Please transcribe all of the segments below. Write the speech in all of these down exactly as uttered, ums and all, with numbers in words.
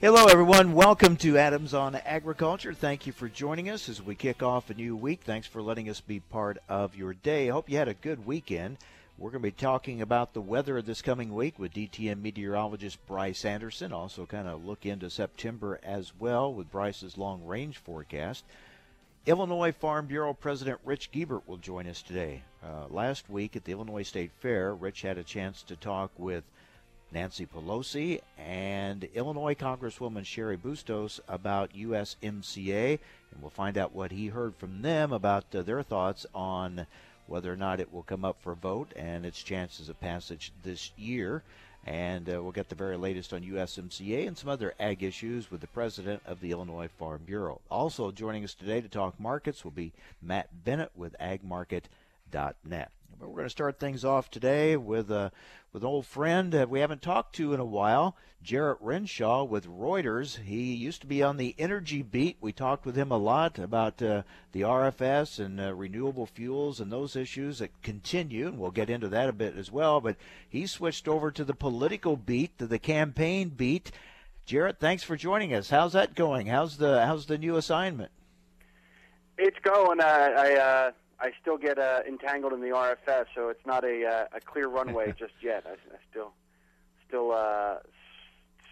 Hello everyone, welcome to Adams on Agriculture. Thank you for joining us as we kick off a new week. Thanks for letting us be part of your day. I hope you had a good weekend. We're going to be talking about the weather this coming week with D T M meteorologist Bryce Anderson. Also kind of look into September as well with Bryce's long-range forecast. Illinois Farm Bureau President Rich Guebert will join us today. Uh, last week at the Illinois State Fair, Rich had a chance to talk with Nancy Pelosi and Illinois Congresswoman Cheri Bustos about U S M C A, and we'll find out what he heard from them about uh, their thoughts on whether or not it will come up for a vote and its chances of passage this year. And uh, we'll get the very latest on U S M C A and some other ag issues with the president of the Illinois Farm Bureau. Also joining us today to talk markets will be Matt Bennett with Ag Market dot net. We're going to start things off today with, uh, with an old friend that we haven't talked to in a while, Jarrett Renshaw with Reuters. He used to be on the energy beat. We talked with him a lot about uh, the R F S and uh, renewable fuels and those issues that continue, and we'll get into that a bit as well. But he switched over to the political beat, to the campaign beat. Jarrett, thanks for joining us. How's that going? How's the, how's the new assignment? It's going. Uh, I... Uh... I still get uh, entangled in the R F S, so it's not a, uh, a clear runway just yet. I, I still, still, uh,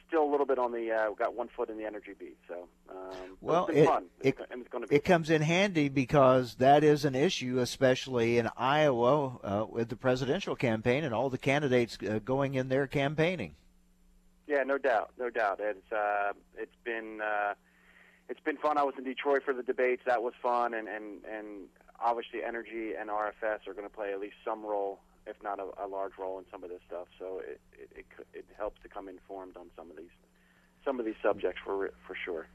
still a little bit on the uh, got one foot in the energy beat. So, um, well, it's it, fun. It, it's, it's going to be. It comes in handy because that is an issue, especially in Iowa, uh, with the presidential campaign and all the candidates uh, going in there campaigning. Yeah, no doubt, no doubt. It's uh, it's been uh, it's been fun. I was in Detroit for the debates. That was fun, and and and. Obviously, energy and R F S are going to play at least some role, if not a, a large role, in some of this stuff. So it, it it it helps to come informed on some of these some of these subjects for for sure.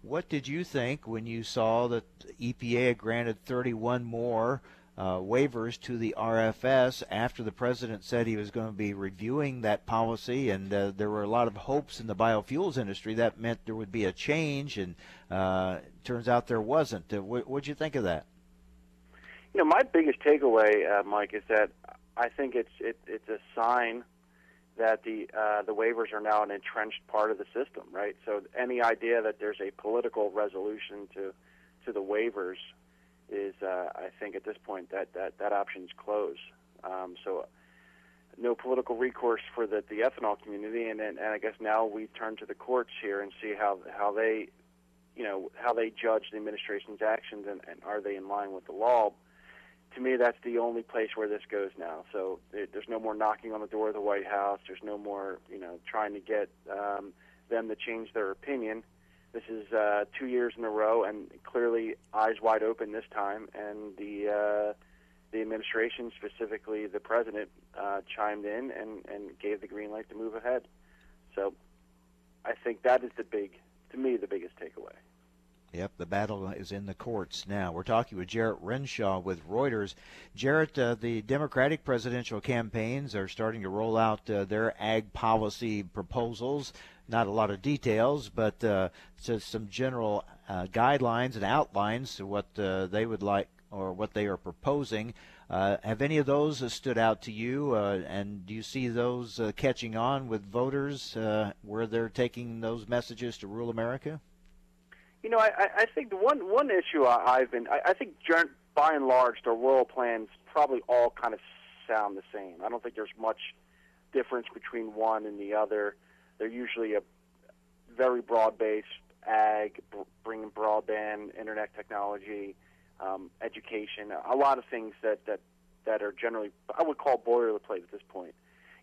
What did you think when you saw that E P A had granted thirty-one more uh, waivers to the R F S after the president said he was going to be reviewing that policy, and uh, there were a lot of hopes in the biofuels industry that meant there would be a change, and uh, it turns out there wasn't. What what'd you think of that? You know, my biggest takeaway, uh, Mike, is that I think it's it, it's a sign that the uh, the waivers are now an entrenched part of the system, right? So any idea that there's a political resolution to to the waivers is, uh, I think, at this point that that that option's closed. Um, so no political recourse for the, the ethanol community, and, and and I guess now we turn to the courts here and see how how they, you know, how they judge the administration's actions and, and are they in line with the law. To me, that's the only place where this goes now. So it, there's no more knocking on the door of the White House. There's no more, you know, trying to get um, them to change their opinion. This is uh, two years in a row, and clearly eyes wide open this time. And the uh, the administration, specifically the president, uh, chimed in and, and gave the green light to move ahead. So I think that is the big, to me, the biggest takeaway. Yep, the battle is in the courts now. We're talking with Jarrett Renshaw with Reuters. Jarrett, uh, the Democratic presidential campaigns are starting to roll out uh, their ag policy proposals. Not a lot of details, but uh, just some general uh, guidelines and outlines to what uh, they would like or what they are proposing. Uh, have any of those stood out to you, uh, and do you see those uh, catching on with voters uh, where they're taking those messages to rural America? You know, I, I think the one one issue I, I've been, I, I think by and large the rural plans probably all kind of sound the same. I don't think there's much difference between one and the other. They're usually a very broad-based ag, b- bringing broadband, internet technology, um, education, a lot of things that, that, that are generally, I would call boilerplate at this point.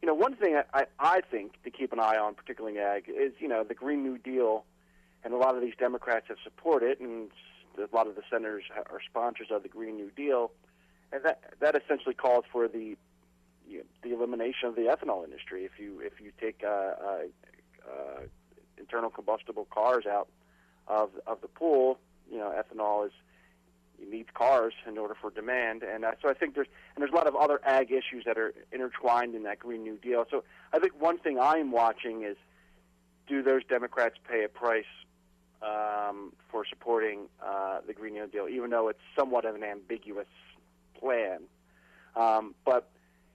You know, one thing I, I think to keep an eye on, particularly in ag, is, you know, the Green New Deal. And a lot of these Democrats have supported, and a lot of the senators are sponsors of the Green New Deal, and that that essentially calls for the you know, the elimination of the ethanol industry. If you if you take uh, uh, uh, internal combustible cars out of of the pool, you know ethanol is you need cars in order for demand. And uh, so I think there's and there's a lot of other ag issues that are intertwined in that Green New Deal. So I think one thing I'm watching is, do those Democrats pay a price um, for supporting uh, the Green New Deal, even though it's somewhat of an ambiguous plan? Um, but,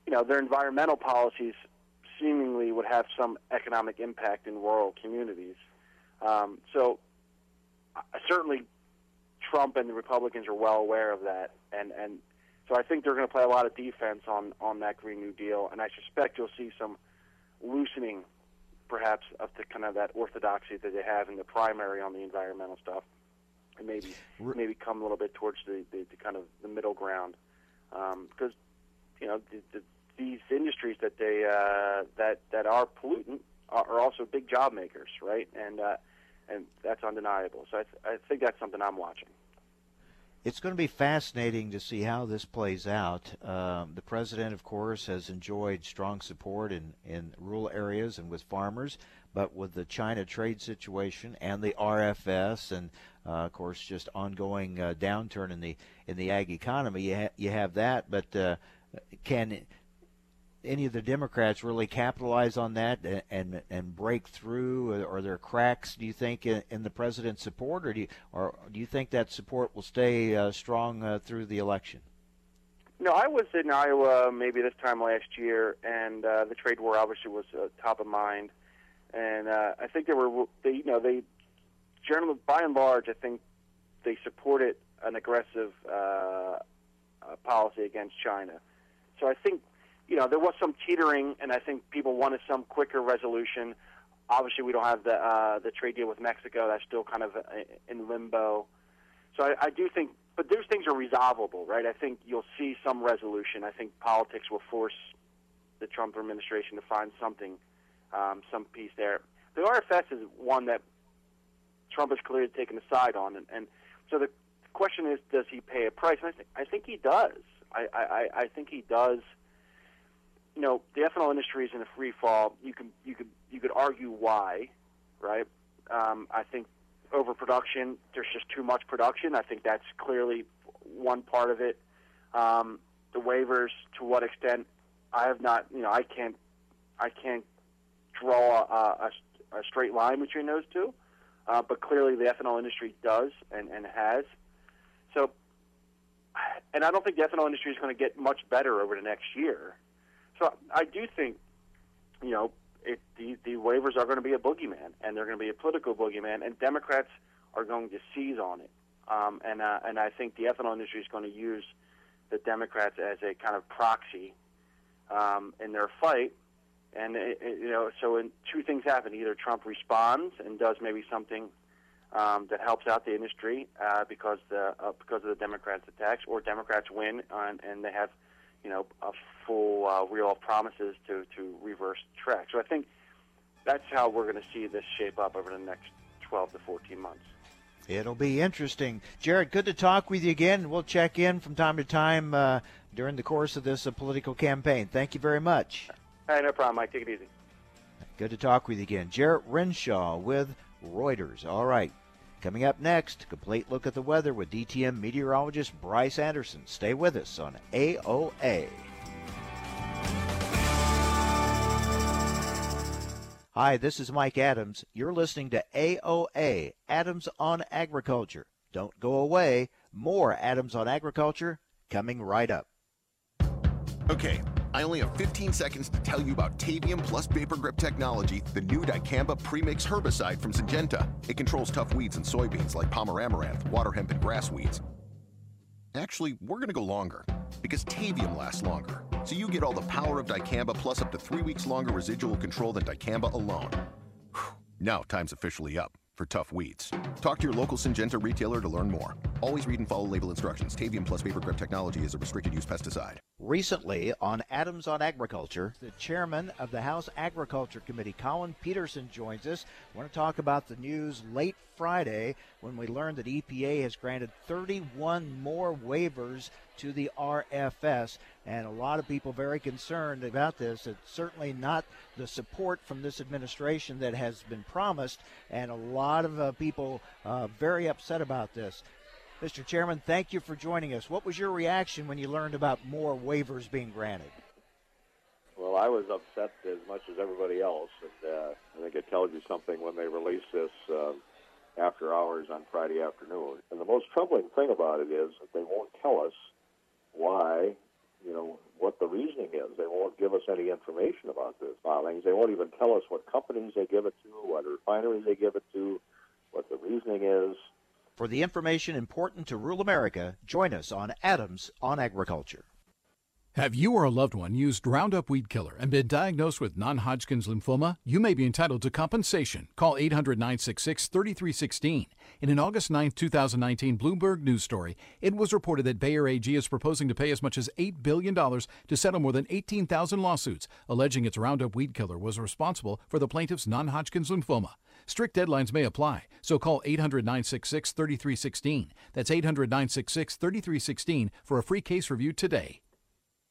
you know, their environmental policies seemingly would have some economic impact in rural communities. Um, so uh, certainly Trump and the Republicans are well aware of that. And, and so I think they're going to play a lot of defense on, on that Green New Deal, and I suspect you'll see some loosening, perhaps, of the kind of that orthodoxy that they have in the primary on the environmental stuff, and maybe maybe come a little bit towards the, the, the kind of the middle ground, um, because you know the, the, these industries that they uh, that that are pollutant are, are also big job makers, right? And uh, and that's undeniable. So I, th I think that's something I'm watching. It's going to be fascinating to see how this plays out. Um, the president, of course, has enjoyed strong support in, in rural areas and with farmers, but with the China trade situation and the R F S and, uh, of course, just ongoing uh, downturn in the in the ag economy, you, ha you have that. But uh, can any of the Democrats really capitalize on that and and, and break through? Are there cracks, do you think, in, in the president's support, or do you, or do you think that support will stay uh, strong uh, through the election? No, I was in Iowa maybe this time last year, and uh, the trade war obviously was uh, top of mind, and uh, I think they were, they, you know, they generally, by and large, I think they supported an aggressive uh, uh, policy against China. So I think, you know, there was some teetering, and I think people wanted some quicker resolution. Obviously, we don't have the uh, the trade deal with Mexico. That's still kind of in limbo. So I, I do think, but those things are resolvable, right? I think you'll see some resolution. I think politics will force the Trump administration to find something, um, some piece there. The R F S is one that Trump has clearly taken a side on, and, and so the question is, does he pay a price? And I think I think he does. I I, I think he does. You know, the ethanol industry is in a free fall. You can you could you could argue why, right? Um, I think overproduction. There's just too much production. I think that's clearly one part of it. Um, the waivers, to what extent? I have not. You know, I can't I can't draw a, a, a straight line between those two. Uh, but clearly, the ethanol industry does and and has. So, and I don't think the ethanol industry is going to get much better over the next year. So I do think, you know, it, the, the waivers are going to be a boogeyman, and they're going to be a political boogeyman, and Democrats are going to seize on it. Um, and, uh, and I think the ethanol industry is going to use the Democrats as a kind of proxy um, in their fight. And, it, it, you know, so in, two things happen. Either Trump responds and does maybe something um, that helps out the industry uh, because, the, uh, because of the Democrats' attacks, or Democrats win on, and they have, you know, a full uh, reel of promises to, to reverse track. So I think that's how we're going to see this shape up over the next twelve to fourteen months. It'll be interesting. Jarrett, good to talk with you again. We'll check in from time to time uh, during the course of this uh, political campaign. Thank you very much. All right, no problem, Mike. Take it easy. Good to talk with you again. Jarrett Renshaw with Reuters. All right. Coming up next, complete look at the weather with D T M meteorologist Bryce Anderson. Stay with us on A O A. Hi, this is Mike Adams. You're listening to A O A, Adams on Agriculture. Don't go away. More Adams on Agriculture coming right up. Okay, I only have fifteen seconds to tell you about Tavium Plus Vapor Grip Technology, the new Dicamba premix herbicide from Syngenta. It controls tough weeds in soybeans like Palmer Amaranth, water hemp, and grass weeds. Actually, we're going to go longer, because Tavium lasts longer. So you get all the power of Dicamba plus up to three weeks longer residual control than Dicamba alone. Whew. Now time's officially up for tough weeds. Talk to your local Syngenta retailer to learn more. Always read and follow label instructions. Tavium Plus Vapor Grip Technology is a restricted-use pesticide. Recently on Adams on Agriculture, the chairman of the House Agriculture Committee, Colin Peterson, joins us. I want to talk about the news late Friday when we learned that E P A has granted thirty-one more waivers to the R F S, and a lot of people very concerned about this. It's certainly not the support from this administration that has been promised, and a lot of uh, people uh, very upset about this. Mister Chairman, thank you for joining us. What was your reaction when you learned about more waivers being granted? Well, I was upset as much as everybody else, and uh, I think it tells you something when they release this uh, after hours on Friday afternoon. And the most troubling thing about it is that they won't tell us why, you know, what the reasoning is. They won't give us any information about this filings. They won't even tell us what companies they give it to, what refineries they give it to, what the reasoning is. For the information important to rural America, join us on Adams on Agriculture. Have you or a loved one used Roundup Weed Killer and been diagnosed with non-Hodgkin's lymphoma? You may be entitled to compensation. Call eight hundred, nine six six, three three one six. In an August ninth, two thousand nineteen Bloomberg News story, it was reported that Bayer A G is proposing to pay as much as eight billion dollars to settle more than eighteen thousand lawsuits, alleging its Roundup Weed Killer was responsible for the plaintiff's non-Hodgkin's lymphoma. Strict deadlines may apply, so call eight hundred, nine six six, three three one six. That's eight hundred, nine six six, three three one six for a free case review today.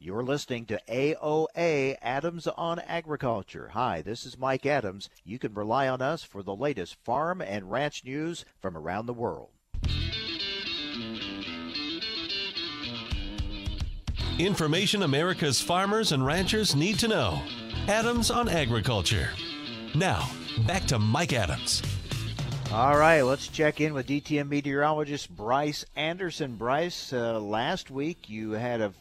You're listening to A O A, Adams on Agriculture. Hi, this is Mike Adams. You can rely on us for the latest farm and ranch news from around the world. Information America's farmers and ranchers need to know. Adams on Agriculture. Now, back to Mike Adams. All right, let's check in with D T M meteorologist Bryce Anderson. Bryce, uh, last week you had a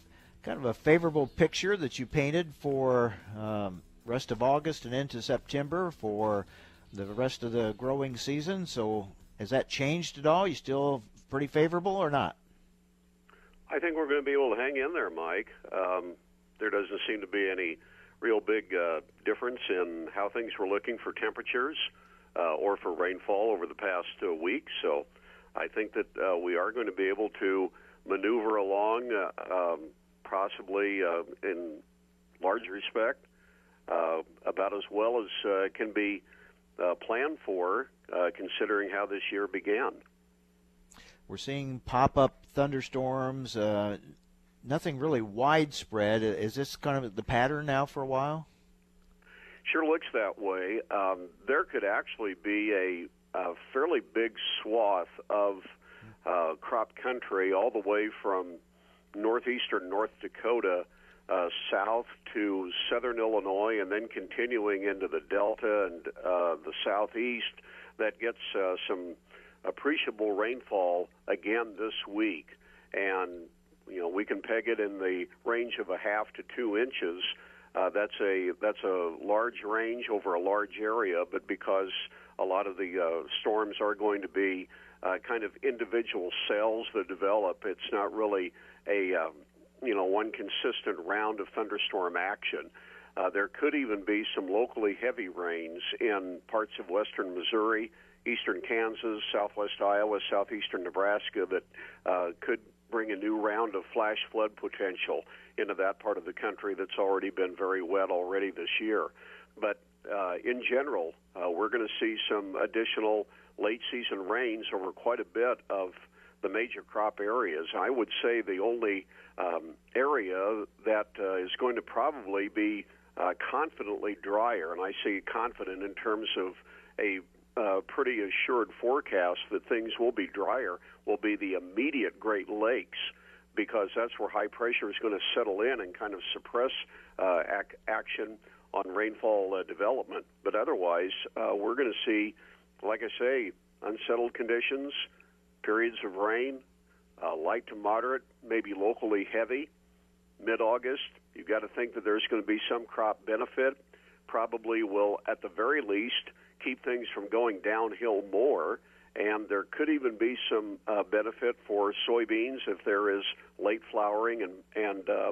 kind of a favorable picture that you painted for um, rest of August and into September for the rest of the growing season. So has that changed at all? You still pretty favorable or not? I think we're going to be able to hang in there, Mike. Um, there doesn't seem to be any real big uh, difference in how things were looking for temperatures uh, or for rainfall over the past uh, week. So I think that uh, we are going to be able to maneuver along uh, um, possibly uh, in large respect, uh, about as well as uh, can be uh, planned for, uh, considering how this year began. We're seeing pop-up thunderstorms, uh, nothing really widespread. Is this kind of the pattern now for a while? Sure looks that way. Um, there could actually be a, a fairly big swath of uh, crop country all the way from northeastern North Dakota, uh, south to southern Illinois, and then continuing into the Delta and uh, the southeast, that gets uh, some appreciable rainfall again this week. And, you know, we can peg it in the range of a half to two inches. Uh, that's a that's a large range over a large area, but because a lot of the uh, storms are going to be Uh, kind of individual cells that develop, it's not really a um, you know one consistent round of thunderstorm action. Uh, there could even be some locally heavy rains in parts of western Missouri, eastern Kansas, southwest Iowa, southeastern Nebraska that uh, could bring a new round of flash flood potential into that part of the country that's already been very wet already this year. But uh, in general, uh, we're going to see some additional late-season rains over quite a bit of the major crop areas. I would say the only um, area that uh, is going to probably be uh, confidently drier, and I say confident in terms of a uh, pretty assured forecast that things will be drier, will be the immediate Great Lakes, because that's where high pressure is going to settle in and kind of suppress uh, ac- action on rainfall uh, development. But otherwise, uh, we're going to see, like I say, unsettled conditions, periods of rain, uh, light to moderate, maybe locally heavy, mid-August. You've got to think that there's going to be some crop benefit. Probably will, at the very least, keep things from going downhill more, and there could even be some uh, benefit for soybeans if there is late flowering and, and uh,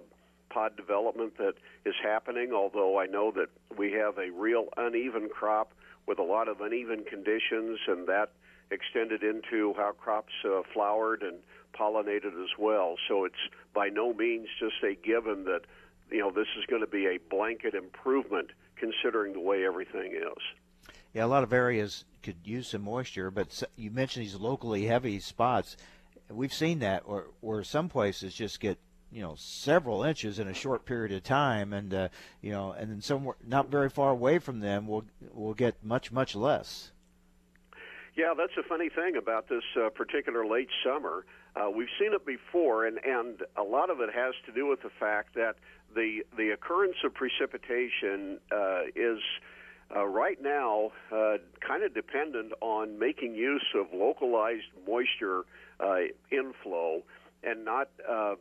pod development that is happening, although I know that we have a real uneven crop with a lot of uneven conditions, and that extended into how crops uh, flowered and pollinated as well. So it's by no means just a given that, you know, this is going to be a blanket improvement considering the way everything is. Yeah, a lot of areas could use some moisture, but you mentioned these locally heavy spots. We've seen that where, where some places just get, you know, several inches in a short period of time, and, uh, you know, and then somewhere not very far away from them will will get much, much less. Yeah, that's a funny thing about this uh, particular late summer. Uh, we've seen it before, and, and a lot of it has to do with the fact that the the occurrence of precipitation uh, is uh, right now uh, kind of dependent on making use of localized moisture uh, inflow and not um,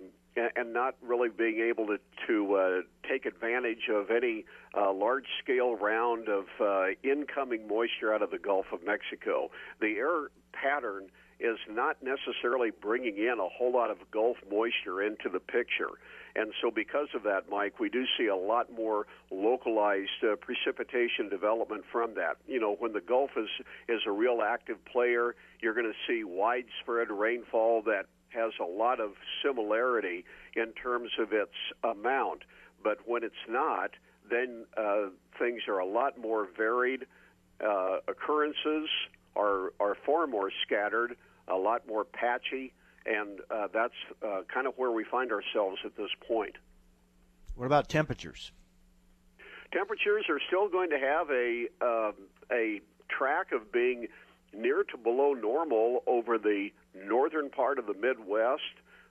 and not really being able to, to uh, take advantage of any uh, large-scale round of uh, incoming moisture out of the Gulf of Mexico. The air pattern is not necessarily bringing in a whole lot of Gulf moisture into the picture. And so because of that, Mike, we do see a lot more localized uh, precipitation development from that. You know, when the Gulf is, is a real active player, you're going to see widespread rainfall that has a lot of similarity in terms of its amount. But when it's not, then uh, things are a lot more varied. Uh, occurrences are, are far more scattered, a lot more patchy, and uh, that's uh, kind of where we find ourselves at this point. What about temperatures? Temperatures are still going to have a, uh, a track of being near to below normal over the northern part of the Midwest.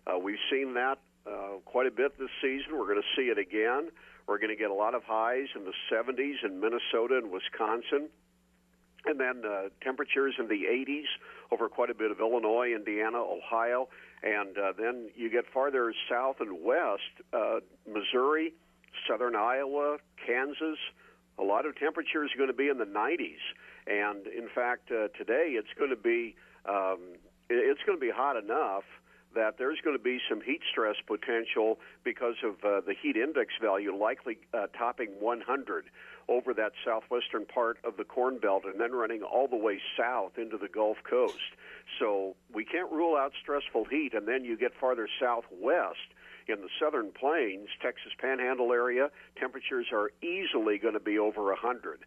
Uh, we've seen that uh, quite a bit this season. We're going to see it again. We're going to get a lot of highs in the seventies in Minnesota and Wisconsin, and then uh, temperatures in the eighties over quite a bit of Illinois, Indiana, Ohio, and uh, then you get farther south and west, uh, Missouri, southern Iowa, Kansas. A lot of temperatures are going to be in the nineties, and in fact, uh, today it's going to be um, it's going to be hot enough that there's going to be some heat stress potential because of uh, the heat index value likely uh, topping one hundred over that southwestern part of the Corn Belt and then running all the way south into the Gulf Coast. So we can't rule out stressful heat, and then you get farther southwest in the southern plains, Texas Panhandle area, temperatures are easily going to be over one hundred.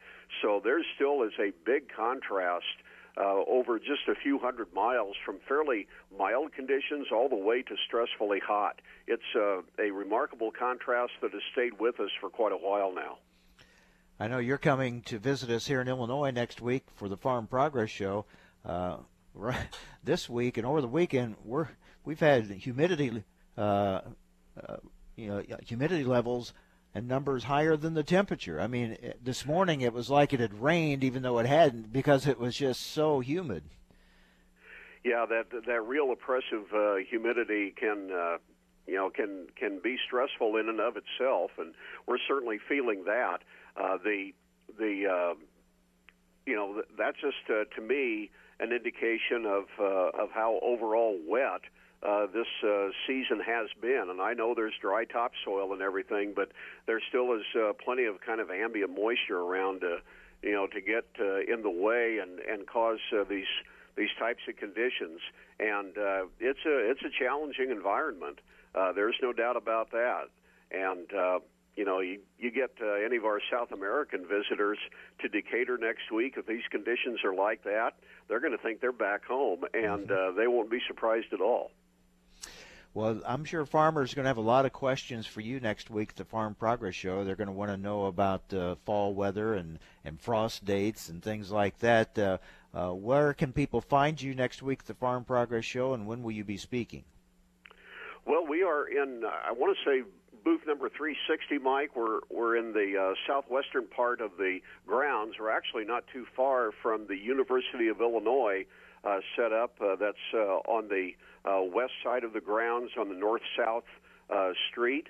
So there still is a big contrast Uh, over just a few hundred miles from fairly mild conditions all the way to stressfully hot. It's uh, a remarkable contrast that has stayed with us for quite a while now. I know you're coming to visit us here in Illinois next week for the Farm Progress Show. Uh, right this week and over the weekend, we're, we've had humidity, uh, uh, you know, humidity levels and numbers higher than the temperature. I mean, this morning it was like it had rained, even though it hadn't, because it was just so humid. Yeah, that that real oppressive uh, humidity can, uh, you know, can can be stressful in and of itself, and we're certainly feeling that. Uh, the the uh, you know, that's just uh, to me an indication of uh, of how overall wet Uh, this uh, season has been, and I know there's dry topsoil and everything, but there still is uh, plenty of kind of ambient moisture around, uh, you know, to get uh, in the way and and cause uh, these these types of conditions. And uh, it's a it's a challenging environment. Uh, there's no doubt about that. And uh, you know, you you get uh, any of our South American visitors to Decatur next week. If these conditions are like that, they're going to think they're back home, and uh, they won't be surprised at all. Well, I'm sure farmers are going to have a lot of questions for you next week at the Farm Progress Show. They're going to want to know about uh, fall weather and, and frost dates and things like that. Uh, uh, where can people find you next week at the Farm Progress Show, and when will you be speaking? Well, we are in, uh, I want to say, booth number three sixty, Mike. We're, we're in the uh, southwestern part of the grounds. We're actually not too far from the University of Illinois uh, set up uh, that's uh, on the uh, west side of the grounds on the north-south uh, street.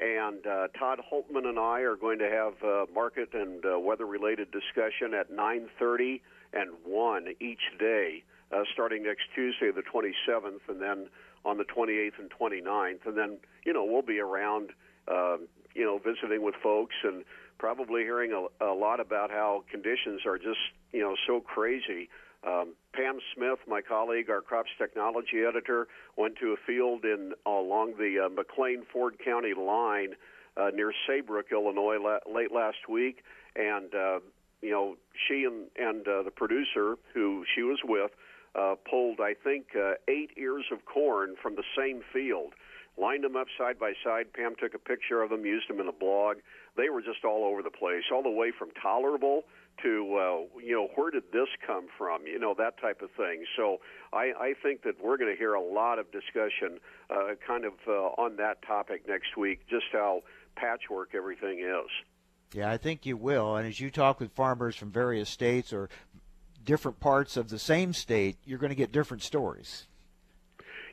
And uh, Todd Holtman and I are going to have uh, market and uh, weather-related discussion at nine thirty and one each day, uh, starting next Tuesday the twenty-seventh, and then on the twenty-eighth and twenty-ninth. And then, you know, we'll be around, uh, you know, visiting with folks and probably hearing a, a lot about how conditions are just, you know, so crazy. Um, Pam Smith, my colleague, our crops technology editor, went to a field in along the uh, McLean-Ford County line uh, near Saybrook, Illinois, la- late last week. And, uh, you know, she and, and uh, the producer who she was with uh, pulled, I think, uh, eight ears of corn from the same field, lined them up side by side. Pam took a picture of them, used them in a blog. They were just all over the place, all the way from tolerable to, uh, you know, where did this come from? You know, that type of thing. So I, I think that we're going to hear a lot of discussion uh, kind of uh, on that topic next week, just how patchwork everything is. Yeah, I think you will. And as you talk with farmers from various states or different parts of the same state, you're going to get different stories.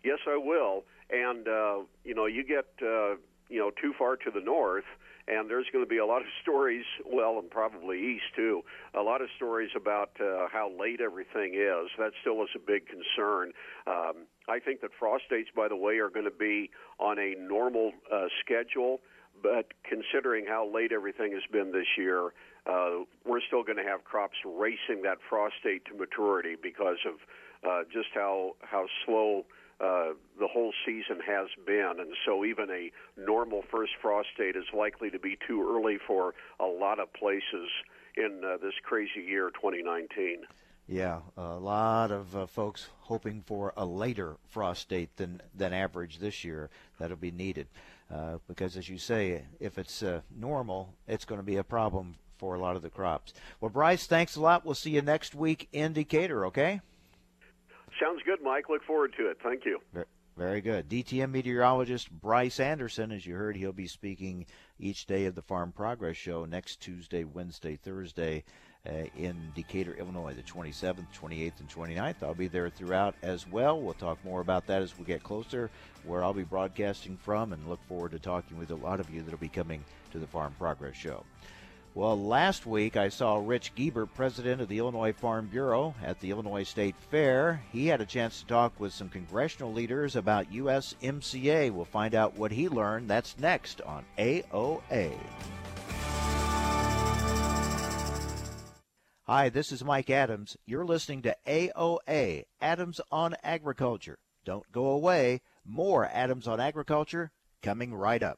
Yes, I will. And, uh, you know, you get, uh, you know, too far to the north, and there's going to be a lot of stories, well, and probably east, too, a lot of stories about uh, how late everything is. That still is a big concern. Um, I think that frost dates, by the way, are going to be on a normal uh, schedule, but considering how late everything has been this year, uh, we're still going to have crops racing that frost date to maturity because of uh, just how, how slow Uh, the whole season has been, and so even a normal first frost date is likely to be too early for a lot of places in uh, this crazy year, twenty nineteen. Yeah, a lot of uh, folks hoping for a later frost date than, than average this year. That'll be needed uh, because, as you say, if it's uh, normal, it's going to be a problem for a lot of the crops. Well, Bryce, thanks a lot. We'll see you next week in Decatur, okay? Sounds good, Mike. Look forward to it. Thank you. Very good. D T M meteorologist Bryce Anderson, as you heard, he'll be speaking each day of the Farm Progress Show next Tuesday, Wednesday, Thursday uh, in Decatur, Illinois, the twenty-seventh, twenty-eighth, and twenty-ninth. I'll be there throughout as well. We'll talk more about that as we get closer, where I'll be broadcasting from, and look forward to talking with a lot of you that will be coming to the Farm Progress Show. Well, last week I saw Rich Guebert, president of the Illinois Farm Bureau, at the Illinois State Fair. He had a chance to talk with some congressional leaders about U S M C A. We'll find out what he learned. That's next on A O A. Hi, this is Mike Adams. You're listening to A O A, Adams on Agriculture. Don't go away. More Adams on Agriculture coming right up.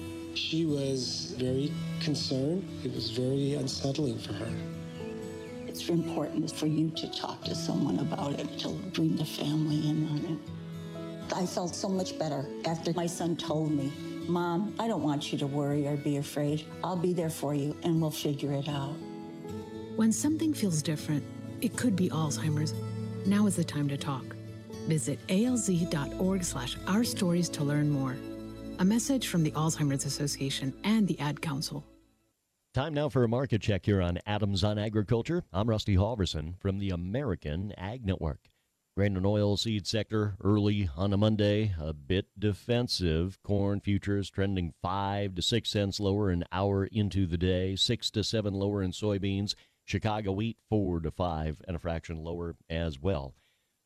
She was very concerned. It was very unsettling for her. It's important for you to talk to someone about it, to bring the family in on it. I felt so much better after my son told me, Mom, I don't want you to worry or be afraid. I'll be there for you, and we'll figure it out. When something feels different, it could be Alzheimer's. Now is the time to talk. Visit alz.org slash our stories to learn more. A message from the Alzheimer's Association and the Ad Council. Time now for a market check here on Adams on Agriculture. I'm Rusty Halverson from the American Ag Network. Grain and oilseed sector early on a Monday, a bit defensive. Corn futures trending five to six cents lower an hour into the day, six to seven lower in soybeans. Chicago wheat four to five and a fraction lower as well.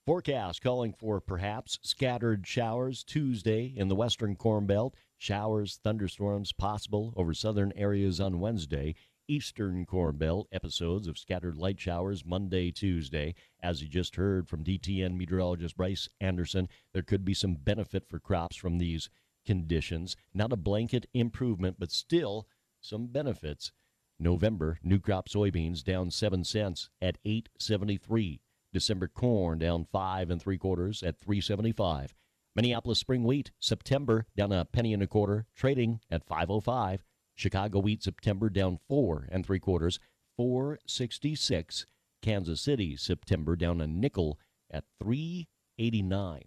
Forecast calling for perhaps scattered showers Tuesday in the western Corn Belt. Showers, thunderstorms possible over southern areas on Wednesday. Eastern Corn Belt, episodes of scattered light showers Monday, Tuesday. As you just heard from D T N meteorologist Bryce Anderson, there could be some benefit for crops from these conditions. Not a blanket improvement, but still some benefits. November, new crop soybeans down seven cents at eight seventy-three. December corn down five and three quarters at three seventy-five. Minneapolis spring wheat, September down a penny and a quarter, trading at five oh five. Chicago wheat, September down four and three quarters, four sixty-six. Kansas City, September down a nickel at three eighty-nine.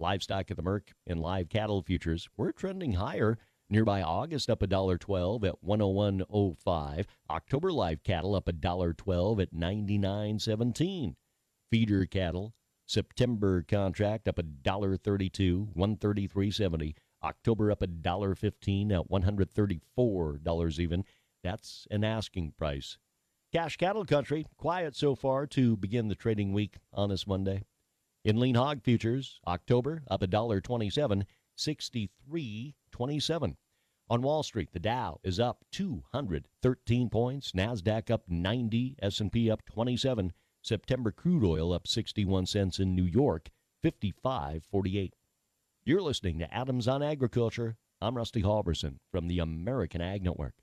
Livestock at the Merck and live cattle futures were trending higher. Nearby August up one dollar twelve at one oh one oh five. October live cattle up one dollar twelve at ninety-nine seventeen. Feeder cattle, September contract up one dollar thirty-two, one thirty-three seventy. October up one dollar fifteen at one hundred thirty-four dollars even. That's an asking price. Cash cattle country, quiet so far to begin the trading week on this Monday. In lean hog futures, October up one dollar twenty-seven, sixty-three twenty-seven. On Wall Street, the Dow is up two hundred thirteen points. NASDAQ up ninety, S and P up twenty-seven. September crude oil up sixty-one cents in New York, fifty-five forty-eight. You're listening to Adams on Agriculture. I'm Rusty Halverson from the American Ag Network.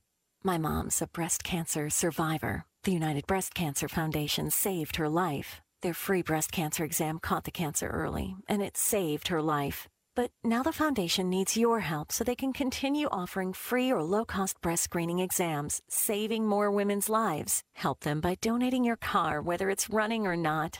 My mom's a breast cancer survivor. The United Breast Cancer Foundation saved her life. Their free breast cancer exam caught the cancer early, and it saved her life. But now the foundation needs your help so they can continue offering free or low-cost breast screening exams, saving more women's lives. Help them by donating your car, whether it's running or not.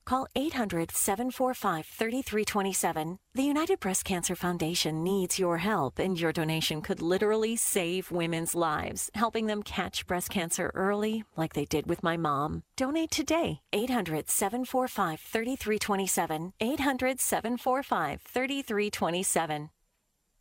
Call eight hundred seven four five three three two seven. The United Breast Cancer Foundation needs your help, and your donation could literally save women's lives, helping them catch breast cancer early, like they did with my mom. Donate today. eight hundred seven four five three three two seven. eight hundred seven four five three three two seven.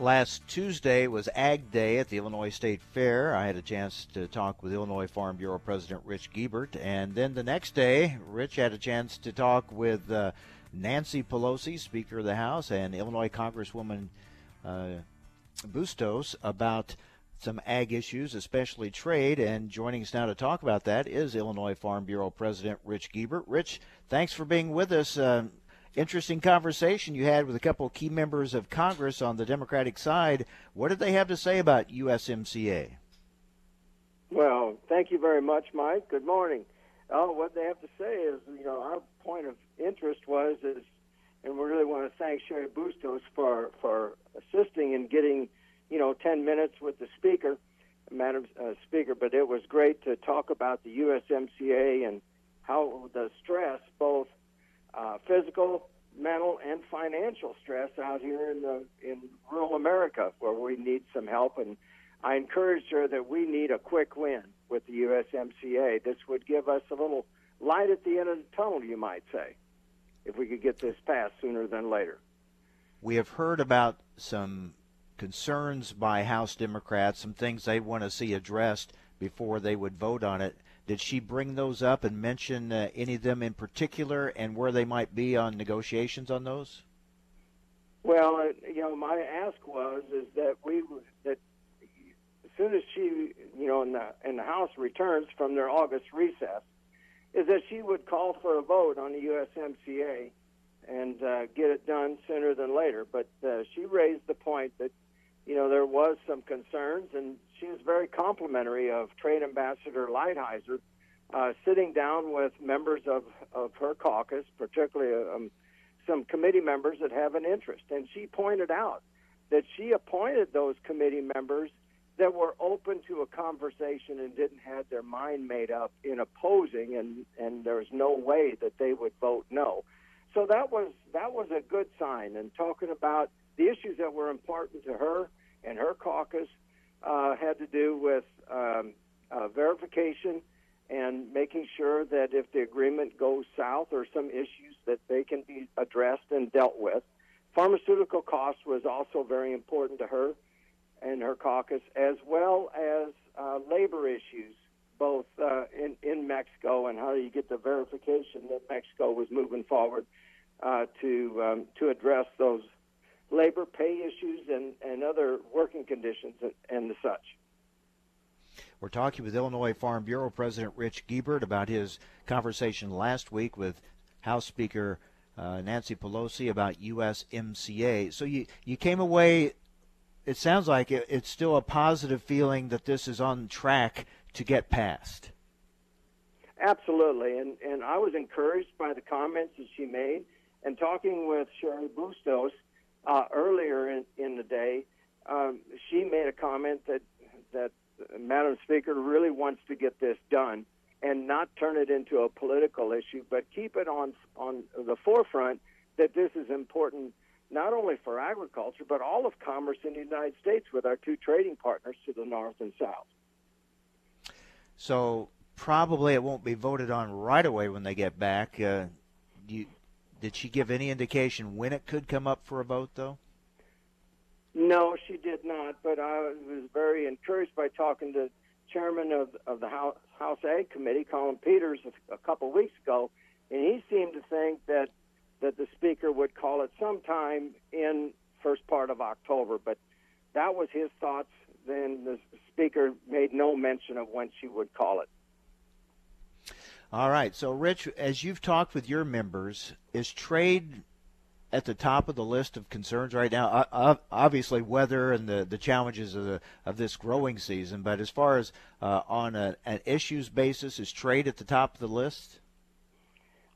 Last Tuesday was Ag Day at the Illinois State Fair. I had a chance to talk with Illinois Farm Bureau President Rich Guebert. And then the next day, Rich had a chance to talk with uh, Nancy Pelosi, Speaker of the House, and Illinois Congresswoman uh, Bustos about some ag issues, especially trade. And joining us now to talk about that is Illinois Farm Bureau President Rich Guebert. Rich, thanks for being with us. Uh, Interesting conversation you had with a couple of key members of Congress on the Democratic side. What did they have to say about U S M C A? Well, thank you very much, Mike. Good morning. Uh, what they have to say is, you know, our point of interest was, is, and we really want to thank Cheri Bustos for, for assisting in getting, you know, ten minutes with the Speaker, Madam uh, Speaker, but it was great to talk about the U S M C A and how the stress, both Uh, physical, mental, and financial stress out here in the in rural America, where we need some help. And I encouraged her that we need a quick win with the U S M C A. This would give us a little light at the end of the tunnel, you might say, if we could get this passed sooner than later. We have heard about some concerns by House Democrats, some things they want to see addressed before they would vote on it. Did she bring those up and mention uh, any of them in particular, and where they might be on negotiations on those? Well, uh, you know, my ask was is that we that as soon as she, you know, in the in the House returns from their August recess, is that she would call for a vote on the U S M C A and uh, get it done sooner than later. But uh, she raised the point that, you know, there was some concerns, and she was very complimentary of Trade Ambassador Lighthizer uh, sitting down with members of, of her caucus, particularly um, some committee members that have an interest. And she pointed out that she appointed those committee members that were open to a conversation and didn't have their mind made up in opposing, and, and there was no way that they would vote no. So that was that was a good sign. And talking about the issues that were important to her and her caucus uh, had to do with um, uh, verification and making sure that if the agreement goes south or some issues that they can be addressed and dealt with. Pharmaceutical costs was also very important to her and her caucus, as well as uh, labor issues, both uh, in, in Mexico, and how do you get the verification that Mexico was moving forward uh, to um, to address those labor pay issues and, and other working conditions and, and the such. We're talking with Illinois Farm Bureau President Rich Guebert about his conversation last week with House Speaker uh, Nancy Pelosi about U S M C A. So you, you came away, it sounds like it, it's still a positive feeling that this is on track to get passed. Absolutely, and, and I was encouraged by the comments that she made. And talking with Cheri Bustos uh, earlier in, in the day, um, she made a comment that that Madam Speaker really wants to get this done and not turn it into a political issue, but keep it on on the forefront that this is important not only for agriculture, but all of commerce in the United States with our two trading partners to the north and south. So probably it won't be voted on right away when they get back. Uh, do you, did she give any indication when it could come up for a vote, though? No, she did not, but I was very encouraged by talking to Chairman of, of the House, House Ag Committee, Colin Peterson, a, a couple of weeks ago, and he seemed to think that, that the Speaker would call it sometime in first part of October, but that was his thoughts. Then the Speaker made no mention of when she would call it. All right. So, Rich, as you've talked with your members, is trade at the top of the list of concerns right now? Obviously weather and the, the challenges of, the, of this growing season, but as far as uh, on a, an issues basis, is trade at the top of the list?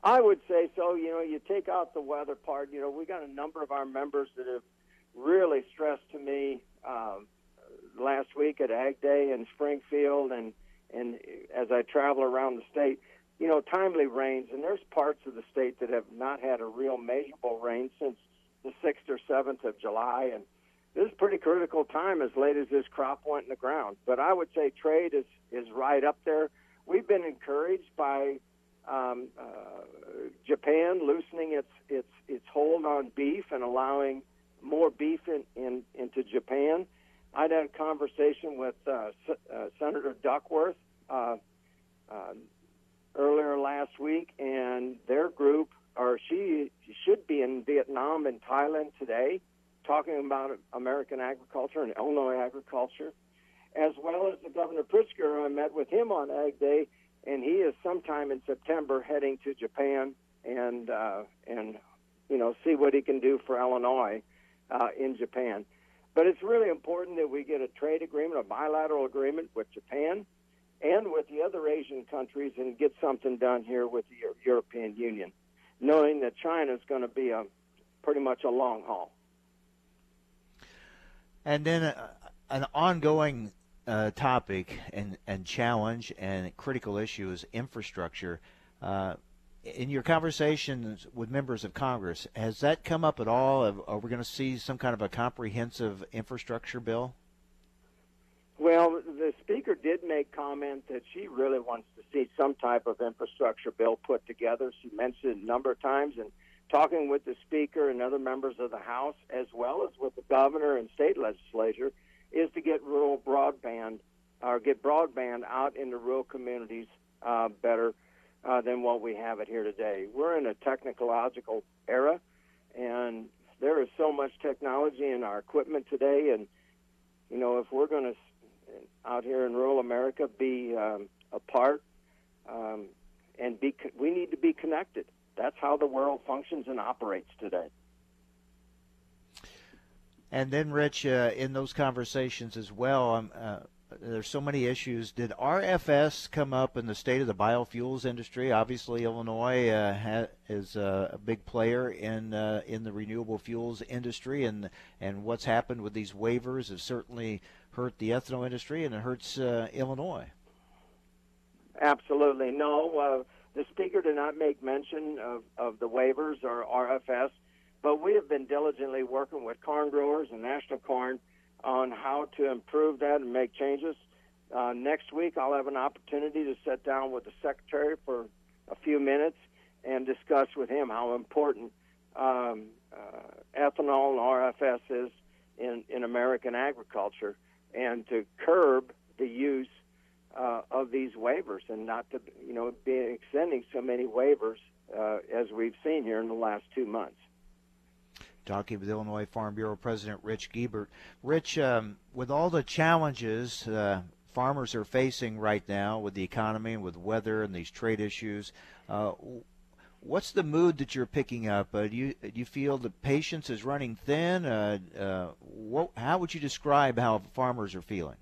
I would say so. You know, you take out the weather part. You know, we got a number of our members that have really stressed to me um, last week at Ag Day in Springfield and, and as I travel around the state, you know, timely rains, and there's parts of the state that have not had a real measurable rain since the sixth or seventh of July, and this is a pretty critical time as late as this crop went in the ground. But I would say trade is, is right up there. We've been encouraged by um, uh, Japan loosening its, its, its hold on beef and allowing more beef in, in, into Japan. I had a conversation with uh, S- uh, Senator Duckworth uh, uh, earlier last week, and their group, or she, she should be in Vietnam and Thailand today, talking about American agriculture and Illinois agriculture, as well as the Governor Pritzker. I met with him on Ag Day, and he is sometime in September heading to Japan and, uh, and you know, see what he can do for Illinois uh, in Japan. But it's really important that we get a trade agreement, a bilateral agreement with Japan and with the other Asian countries and get something done here with the European Union, knowing that China is going to be a pretty much a long haul. And then uh, an ongoing uh, topic and, and challenge and critical issue is infrastructure. Uh, In your conversations with members of Congress, has that come up at all? Are we going to see some kind of a comprehensive infrastructure bill? Well, the Speaker did make comment that she really wants to see some type of infrastructure bill put together. She mentioned it a number of times, and talking with the Speaker and other members of the House, as well as with the Governor and state legislature, is to get rural broadband, or get broadband out into rural communities uh, better Uh, than what we have it here today. We're in a technological era, and there is so much technology in our equipment today. And, you know, if we're going to, out here in rural America, be um, a part, um, and be, we need to be connected. That's how the world functions and operates today. And then, Rich, uh, in those conversations as well, I'm... Uh there's so many issues. Did R F S come up in the state of the biofuels industry? Obviously, Illinois uh, ha, is uh, a big player in uh, in the renewable fuels industry, and and what's happened with these waivers has certainly hurt the ethanol industry, and it hurts uh, Illinois. Absolutely. No, uh, the Speaker did not make mention of, of the waivers or R F S, but we have been diligently working with corn growers and National Corn on how to improve that and make changes. Uh, next week, I'll have an opportunity to sit down with the Secretary for a few minutes and discuss with him how important um, uh, ethanol and R F S is in, in American agriculture, and to curb the use uh, of these waivers and not to, you know, be extending so many waivers uh, as we've seen here in the last two months. Talking with Illinois Farm Bureau President Rich Guebert. Rich, um, with all the challenges uh, farmers are facing right now with the economy and with weather and these trade issues, uh, what's the mood that you're picking up? Uh, do you do you feel the patience is running thin? Uh, uh, what, how would you describe how farmers are feeling?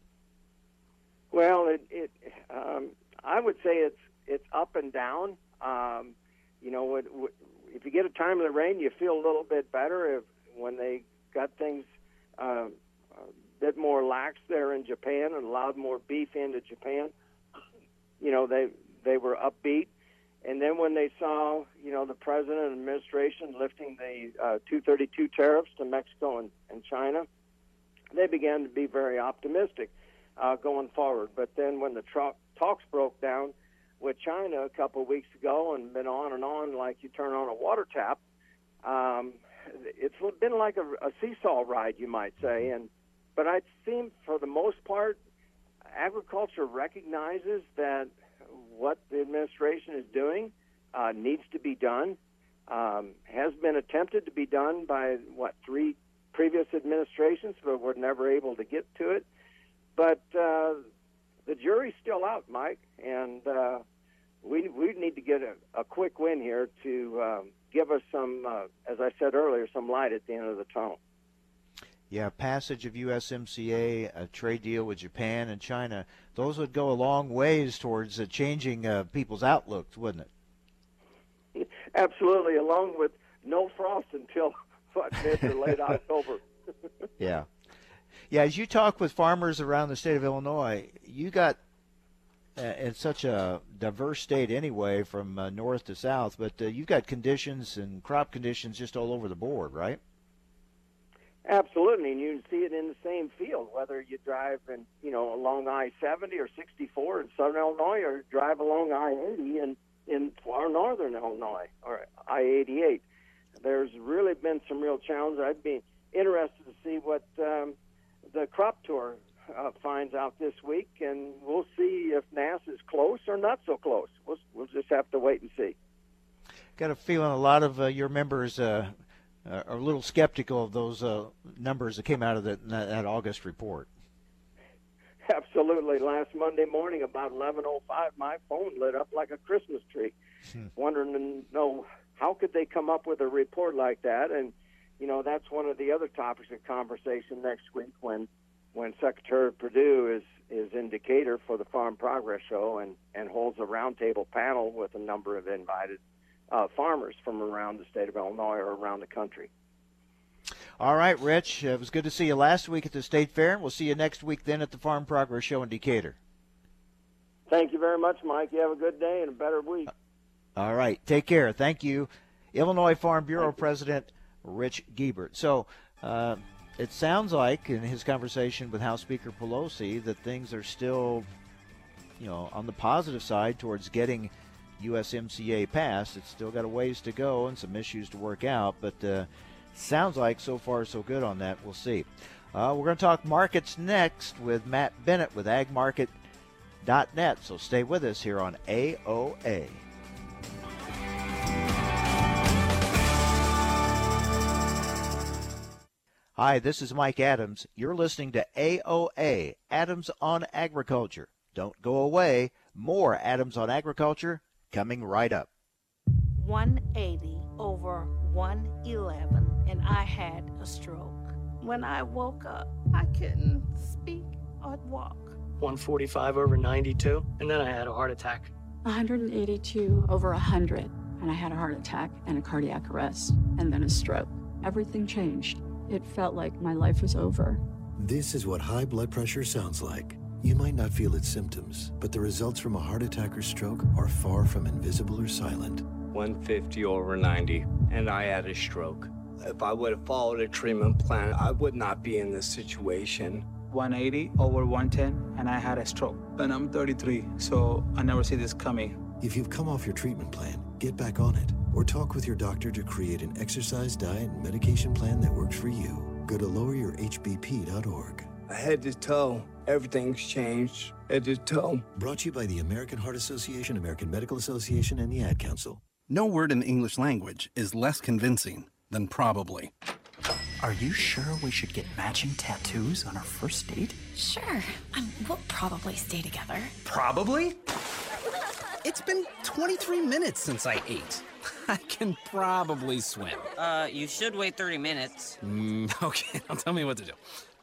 Well, it, it um, I would say it's it's up and down. Um, you know, it, it, if you get a time of the rain, you feel a little bit better. If when they got things uh, a bit more lax there in Japan and allowed more beef into Japan, you know, they they were upbeat. And then when they saw, you know, the president and administration lifting the uh, two thirty-two tariffs to Mexico and, and China, they began to be very optimistic uh, going forward. But then when the tra- talks broke down with China a couple of weeks ago and been on and on like you turn on a water tap, um, it's been like a, a seesaw ride, you might say. And but I think for the most part, agriculture recognizes that what the administration is doing uh, needs to be done, um, has been attempted to be done by, what, three previous administrations, but we're never able to get to it. But uh, the jury's still out, Mike, and uh, we we need to get a, a quick win here to uh, give us some, uh, as I said earlier, some light at the end of the tunnel. Yeah, passage of U S M C A, a trade deal with Japan and China, those would go a long ways towards uh, changing uh, people's outlooks, wouldn't it? Absolutely, along with no frost until what, mid to late October. Yeah. Yeah, as you talk with farmers around the state of Illinois, you got uh, in such a diverse state anyway from uh, north to south, but uh, you've got conditions and crop conditions just all over the board, right? Absolutely, and you can see it in the same field, whether you drive in, you know, along I seventy or sixty-four in southern Illinois, or drive along I eighty in, in far northern Illinois, or I eighty-eight. There's really been some real challenges. I'd be interested to see what um, the crop tour uh, finds out this week, and we'll see if N A S is close or not so close. We'll, we'll just have to wait and see. Got a feeling a lot of uh, your members uh Uh, are a little skeptical of those uh, numbers that came out of the, that, that August report. Absolutely. Last Monday morning, about eleven oh five, my phone lit up like a Christmas tree, hmm. wondering to know how could they come up with a report like that. And, you know, that's one of the other topics of conversation next week when when Secretary Perdue is, is in Decatur for the Farm Progress Show and, and holds a roundtable panel with a number of invited Uh, farmers from around the state of Illinois or around the country. All right, Rich, it was good to see you last week at the State Fair, and we'll see you next week then at the Farm Progress Show in Decatur. Thank you very much, Mike. You have a good day and a better week. All right, take care. Thank you. Illinois Farm Bureau President Rich Guebert. So uh, it sounds like in his conversation with House Speaker Pelosi that things are still, you know, on the positive side towards getting U S M C A passed. It's still got a ways to go and some issues to work out, but uh, sounds like so far so good on that. We'll see. Uh, we're going to talk markets next with Matt Bennett with ag market dot net, so stay with us here on A O A. Hi, this is Mike Adams. You're listening to A O A, Adams on Agriculture. Don't go away. More Adams on Agriculture coming right up. one eighty over one eleven, and I had a stroke. When I woke up, I couldn't speak or walk. one forty-five over ninety-two, and then I had a heart attack. one eighty-two over one hundred, and I had a heart attack and a cardiac arrest, and then a stroke. Everything changed. It felt like my life was over. This is what high blood pressure sounds like. You might not feel its symptoms, but the results from a heart attack or stroke are far from invisible or silent. one fifty over ninety, and I had a stroke. If I would have followed a treatment plan, I would not be in this situation. one eighty over one ten, and I had a stroke. And I'm thirty-three, so I never see this coming. If you've come off your treatment plan, get back on it or talk with your doctor to create an exercise, diet, and medication plan that works for you. Go to lower your h b p dot org. Head to toe, everything's changed. Head to toe. Brought to you by the American Heart Association, American Medical Association, and the Ad Council. No word in the English language is less convincing than probably. Are you sure we should get matching tattoos on our first date? Sure. Um, we'll probably stay together. Probably? It's been twenty-three minutes since I ate. I can probably swim. Uh, you should wait thirty minutes. Mm, okay, now tell me what to do.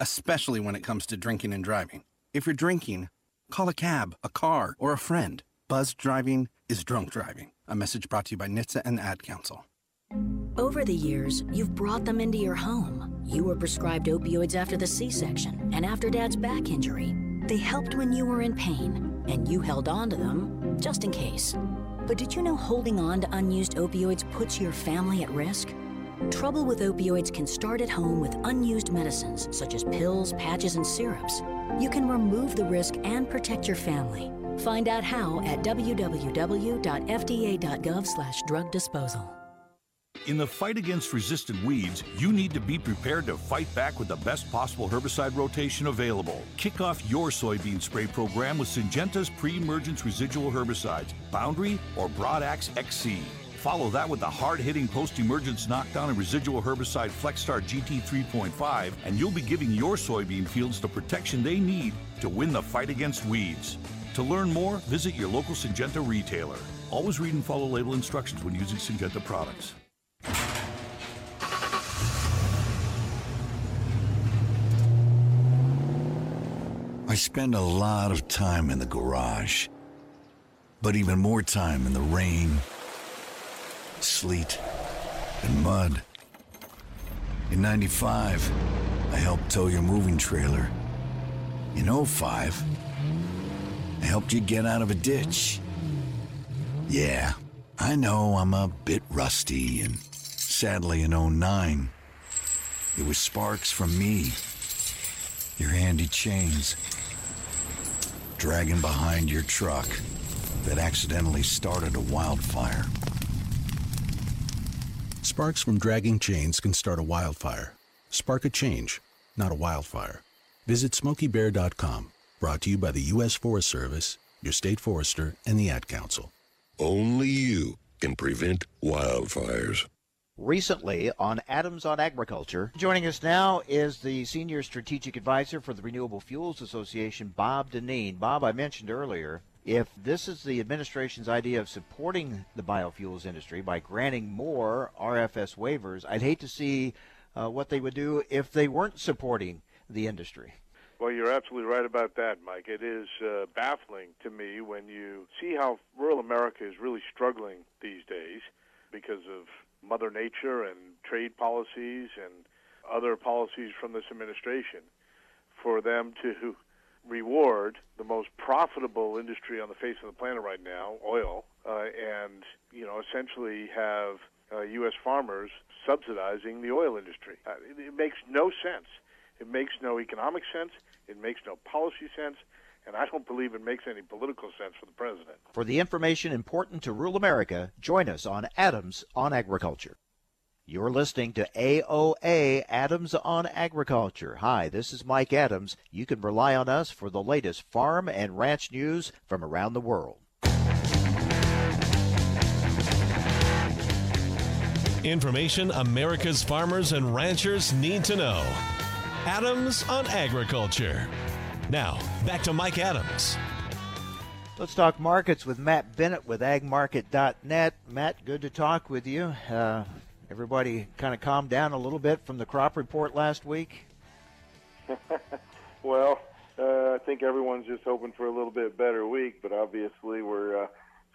especially when it comes to drinking and driving. If you're drinking, call a cab, a car, or a friend. Buzz driving is drunk driving. A message brought to you by N H T S A and the Ad Council. Over the years, you've brought them into your home. You were prescribed opioids after the C-section and after Dad's back injury. They helped when you were in pain, and you held on to them just in case. But did you know holding on to unused opioids puts your family at risk? Trouble with opioids can start at home with unused medicines, such as pills, patches, and syrups. You can remove the risk and protect your family. Find out how at w w w dot f d a dot gov slash drug disposal. In the fight against resistant weeds, you need to be prepared to fight back with the best possible herbicide rotation available. Kick off your soybean spray program with Syngenta's pre-emergence residual herbicides, Boundary or Broadaxe X C. Follow that with the hard-hitting post-emergence knockdown and residual herbicide FlexStar G T three point five, and you'll be giving your soybean fields the protection they need to win the fight against weeds. To learn more, visit your local Syngenta retailer. Always read and follow label instructions when using Syngenta products. I spend a lot of time in the garage, but even more time in the rain, sleet, and mud. In ninety-five, I helped tow your moving trailer. In oh five, I helped you get out of a ditch. Yeah, I know I'm a bit rusty, and sadly in oh nine, it was sparks from me, your handy chains, dragging behind your truck that accidentally started a wildfire. Sparks from dragging chains can start a wildfire. Spark a change, not a wildfire. Visit smoky bear dot com. Brought to you by the U S Forest Service, your state forester, and the Ad Council. Only you can prevent wildfires. Recently on Adams on Agriculture, joining us now is the Senior Strategic Advisor for the Renewable Fuels Association, Bob Dineen. Bob, I mentioned earlier, if this is the administration's idea of supporting the biofuels industry by granting more R F S waivers, I'd hate to see uh, what they would do if they weren't supporting the industry. Well, you're absolutely right about that, Mike. It is uh, baffling to me when you see how rural America is really struggling these days because of Mother Nature and trade policies and other policies from this administration, for them to reward the most profitable industry on the face of the planet right now, oil, uh, and, you know, essentially have uh, U S farmers subsidizing the oil industry. Uh, it, it makes no sense. It makes no economic sense. It makes no policy sense. And I don't believe it makes any political sense for the president. For the information important to rural America, join us on Adams on Agriculture. You're listening to A O A, Adams on Agriculture. Hi, this is Mike Adams. You can rely on us for the latest farm and ranch news from around the world. Information America's farmers and ranchers need to know. Adams on Agriculture. Now, back to Mike Adams. Let's talk markets with Matt Bennett with ag market dot net. Matt, good to talk with you. Uh, everybody kind of calmed down a little bit from the crop report last week? Well, uh, I think everyone's just hoping for a little bit better week, but obviously we're uh,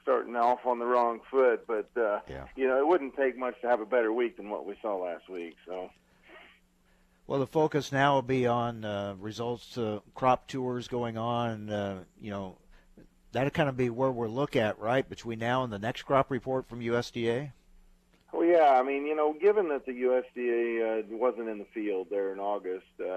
starting off on the wrong foot, but uh, yeah. you know, it wouldn't take much to have a better week than what we saw last week. So, well, the focus now will be on uh, results, uh, crop tours going on. Uh, you know, that'll kind of be where we'll look at, right, between now and the next crop report from U S D A. Well, yeah, I mean, you know, given that the U S D A uh, wasn't in the field there in August, uh,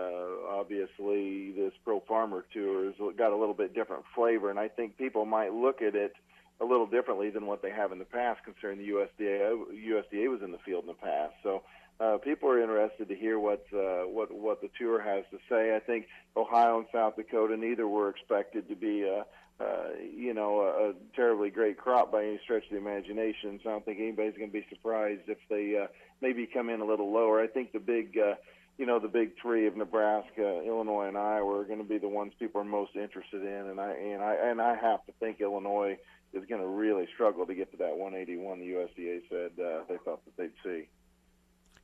obviously this Pro Farmer Tour has got a little bit different flavor, and I think people might look at it a little differently than what they have in the past, considering the U S D A U S D A was in the field in the past. So uh, people are interested to hear what, uh, what, what the tour has to say. I think Ohio and South Dakota neither were expected to be a uh, Uh, you know, a, a terribly great crop by any stretch of the imagination. So I don't think anybody's going to be surprised if they uh, maybe come in a little lower. I think the big, uh, you know, the big three of Nebraska, Illinois, and Iowa are going to be the ones people are most interested in. And I and I and I have to think Illinois is going to really struggle to get to that one eighty-one the U S D A said uh, they thought that they'd see.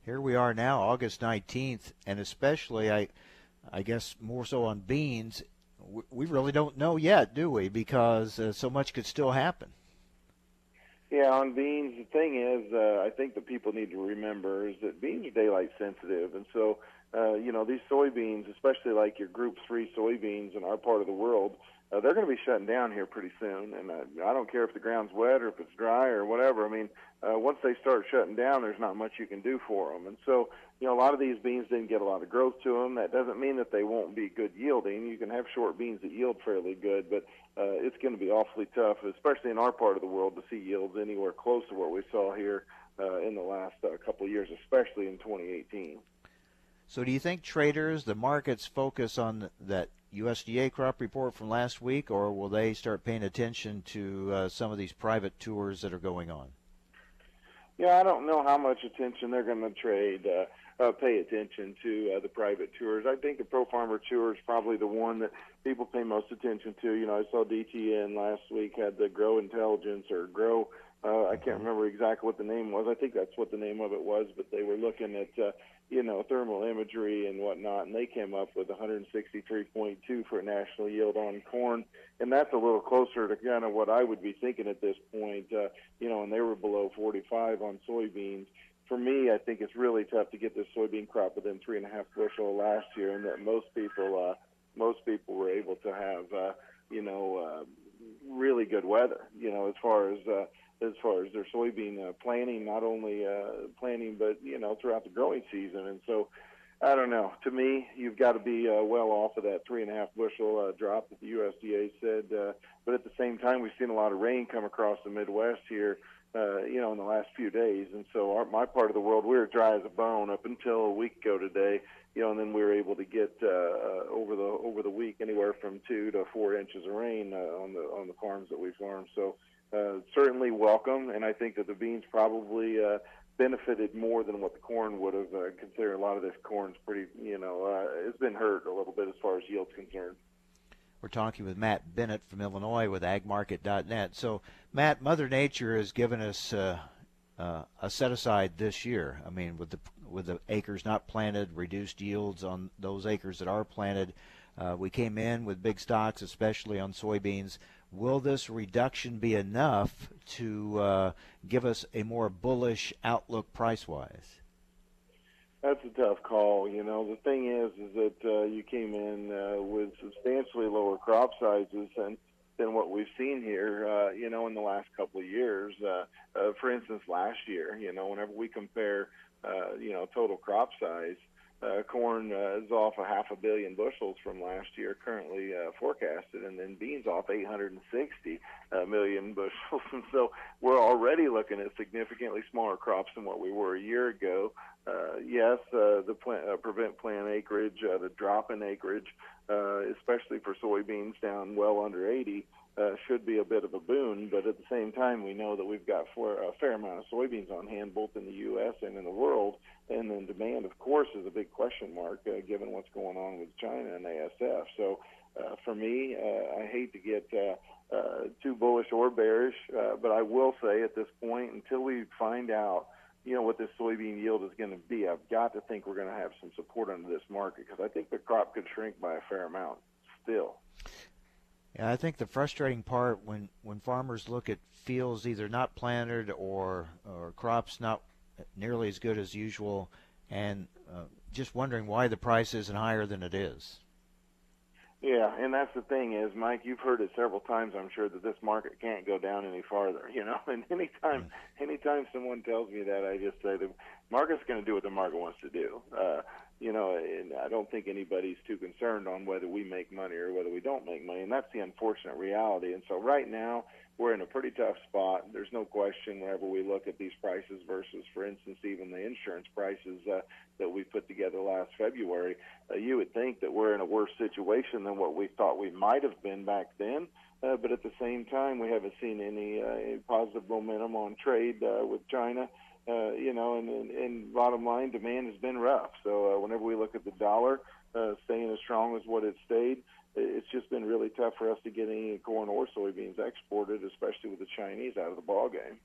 Here we are now, August nineteenth, and especially I, I guess more so on beans. We really don't know yet, do we? Because uh, so much could still happen. Yeah, on beans, the thing is, uh, I think the people need to remember is that beans are daylight sensitive. And so, uh, you know, these soybeans, especially like your group three soybeans in our part of the world, uh, they're going to be shutting down here pretty soon. And uh, I don't care if the ground's wet or if it's dry or whatever. I mean, uh, once they start shutting down, there's not much you can do for them. And so, you know, a lot of these beans didn't get a lot of growth to them. That doesn't mean that they won't be good yielding. You can have short beans that yield fairly good, but uh, it's going to be awfully tough, especially in our part of the world, to see yields anywhere close to what we saw here uh, in the last uh, couple of years, especially in twenty eighteen. So do you think traders, the markets, focus on that U S D A crop report from last week, or will they start paying attention to uh, some of these private tours that are going on? Yeah, I don't know how much attention they're going to trade, uh, uh, pay attention to uh, the private tours. I think the Pro Farmer Tour is probably the one that people pay most attention to. You know, I saw D T N last week had the Grow Intelligence or Grow, uh, I can't remember exactly what the name was. I think that's what the name of it was, but they were looking at, uh, you know, thermal imagery and whatnot, and they came up with one sixty-three point two for a national yield on corn, and that's a little closer to kind of what I would be thinking at this point, uh, you know, and they were below forty-five on soybeans. For me, I think it's really tough to get this soybean crop within three and a half bushel last year, and that most people, uh, most people were able to have, uh, you know, uh, really good weather, you know, as far as, uh, as far as their soybean uh, planting, not only uh, planting, but, you know, throughout the growing season. And so, I don't know. To me, you've got to be uh, well off of that three and a half bushel uh, drop that the U S D A said. Uh, but at the same time, we've seen a lot of rain come across the Midwest here, uh, you know, in the last few days. And so our, my part of the world, we were dry as a bone up until a week ago today, you know, and then we were able to get uh, uh, over the over the week anywhere from two to four inches of rain uh, on the on the farms that we farm. So, Uh, certainly welcome, and I think that the beans probably uh, benefited more than what the corn would have, uh, considering a lot of this corn's pretty, you know, uh, it's been hurt a little bit as far as yield's concerned. We're talking with Matt Bennett from Illinois with ag market dot net. So, Matt, Mother Nature has given us uh, uh, a set-aside this year. I mean, with the with the acres not planted, reduced yields on those acres that are planted. Uh, we came in with big stocks, especially on soybeans. Will this reduction be enough to uh, give us a more bullish outlook price-wise? That's a tough call. You know, the thing is, is that uh, you came in uh, with substantially lower crop sizes than than what we've seen here. Uh, you know, in the last couple of years, uh, uh, for instance, last year, you know, whenever we compare, uh, you know, total crop size. Uh, corn uh, is off a half a billion bushels from last year, currently uh, forecasted, and then beans off eight hundred sixty uh, million bushels. And so we're already looking at significantly smaller crops than what we were a year ago. Uh, yes, uh, the plant, uh, prevent plant acreage, uh, the drop in acreage, uh, especially for soybeans down well under eighty, Uh, should be a bit of a boon, but at the same time, we know that we've got for a fair amount of soybeans on hand, both in the U S and in the world, and then demand, of course, is a big question mark, uh, given what's going on with China and A S F. So uh, for me, uh, I hate to get uh, uh, too bullish or bearish, uh, but I will say at this point, until we find out, you know, what this soybean yield is going to be, I've got to think we're going to have some support under this market, because I think the crop could shrink by a fair amount still. Yeah, I think the frustrating part when, when farmers look at fields either not planted or, or crops not nearly as good as usual, and uh, just wondering why the price isn't higher than it is. Yeah, and that's the thing is, Mike, you've heard it several times, I'm sure, that this market can't go down any farther, you know. And anytime, anytime someone tells me that, I just say the market's going to do what the market wants to do. Uh, you know, and I don't think anybody's too concerned on whether we make money or whether we don't make money, and that's the unfortunate reality. And so right now we're in a pretty tough spot. There's no question whenever we look at these prices versus, for instance, even the insurance prices uh, that we put together last February, uh, you would think that we're in a worse situation than what we thought we might have been back then. Uh, but at the same time, we haven't seen any, uh, any positive momentum on trade uh, with China. Uh, you know, and, and, and bottom line, demand has been rough. So uh, whenever we look at the dollar uh, staying as strong as what it stayed, it's just been really tough for us to get any corn or soybeans exported, especially with the Chinese out of the ballgame.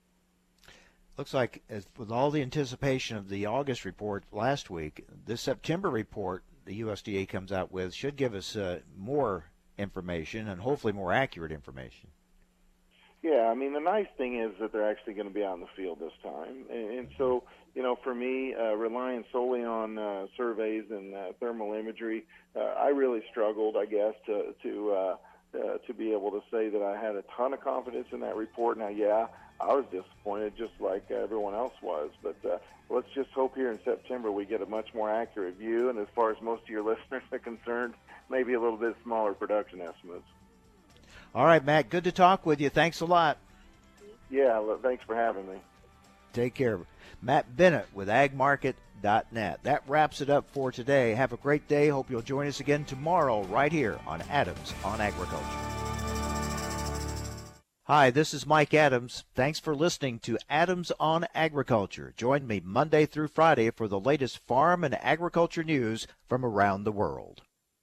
Looks like with all the anticipation of the August report last week, this September report the U S D A comes out with should give us uh, more information and hopefully more accurate information. Yeah, I mean, the nice thing is that they're actually going to be out in the field this time. And, and so, you know, for me, uh, relying solely on uh, surveys and uh, thermal imagery, uh, I really struggled, I guess, to to uh, uh, to be able to say that I had a ton of confidence in that report. Now, yeah, I was disappointed just like everyone else was. But uh, let's just hope here in September we get a much more accurate view. And as far as most of your listeners are concerned, maybe a little bit smaller production estimates. All right, Matt, good to talk with you. Thanks a lot. Yeah, thanks for having me. Take care. Matt Bennett with ag market dot net. That wraps it up for today. Have a great day. Hope you'll join us again tomorrow right here on Adams on Agriculture. Hi, this is Mike Adams. Thanks for listening to Adams on Agriculture. Join me Monday through Friday for the latest farm and agriculture news from around the world.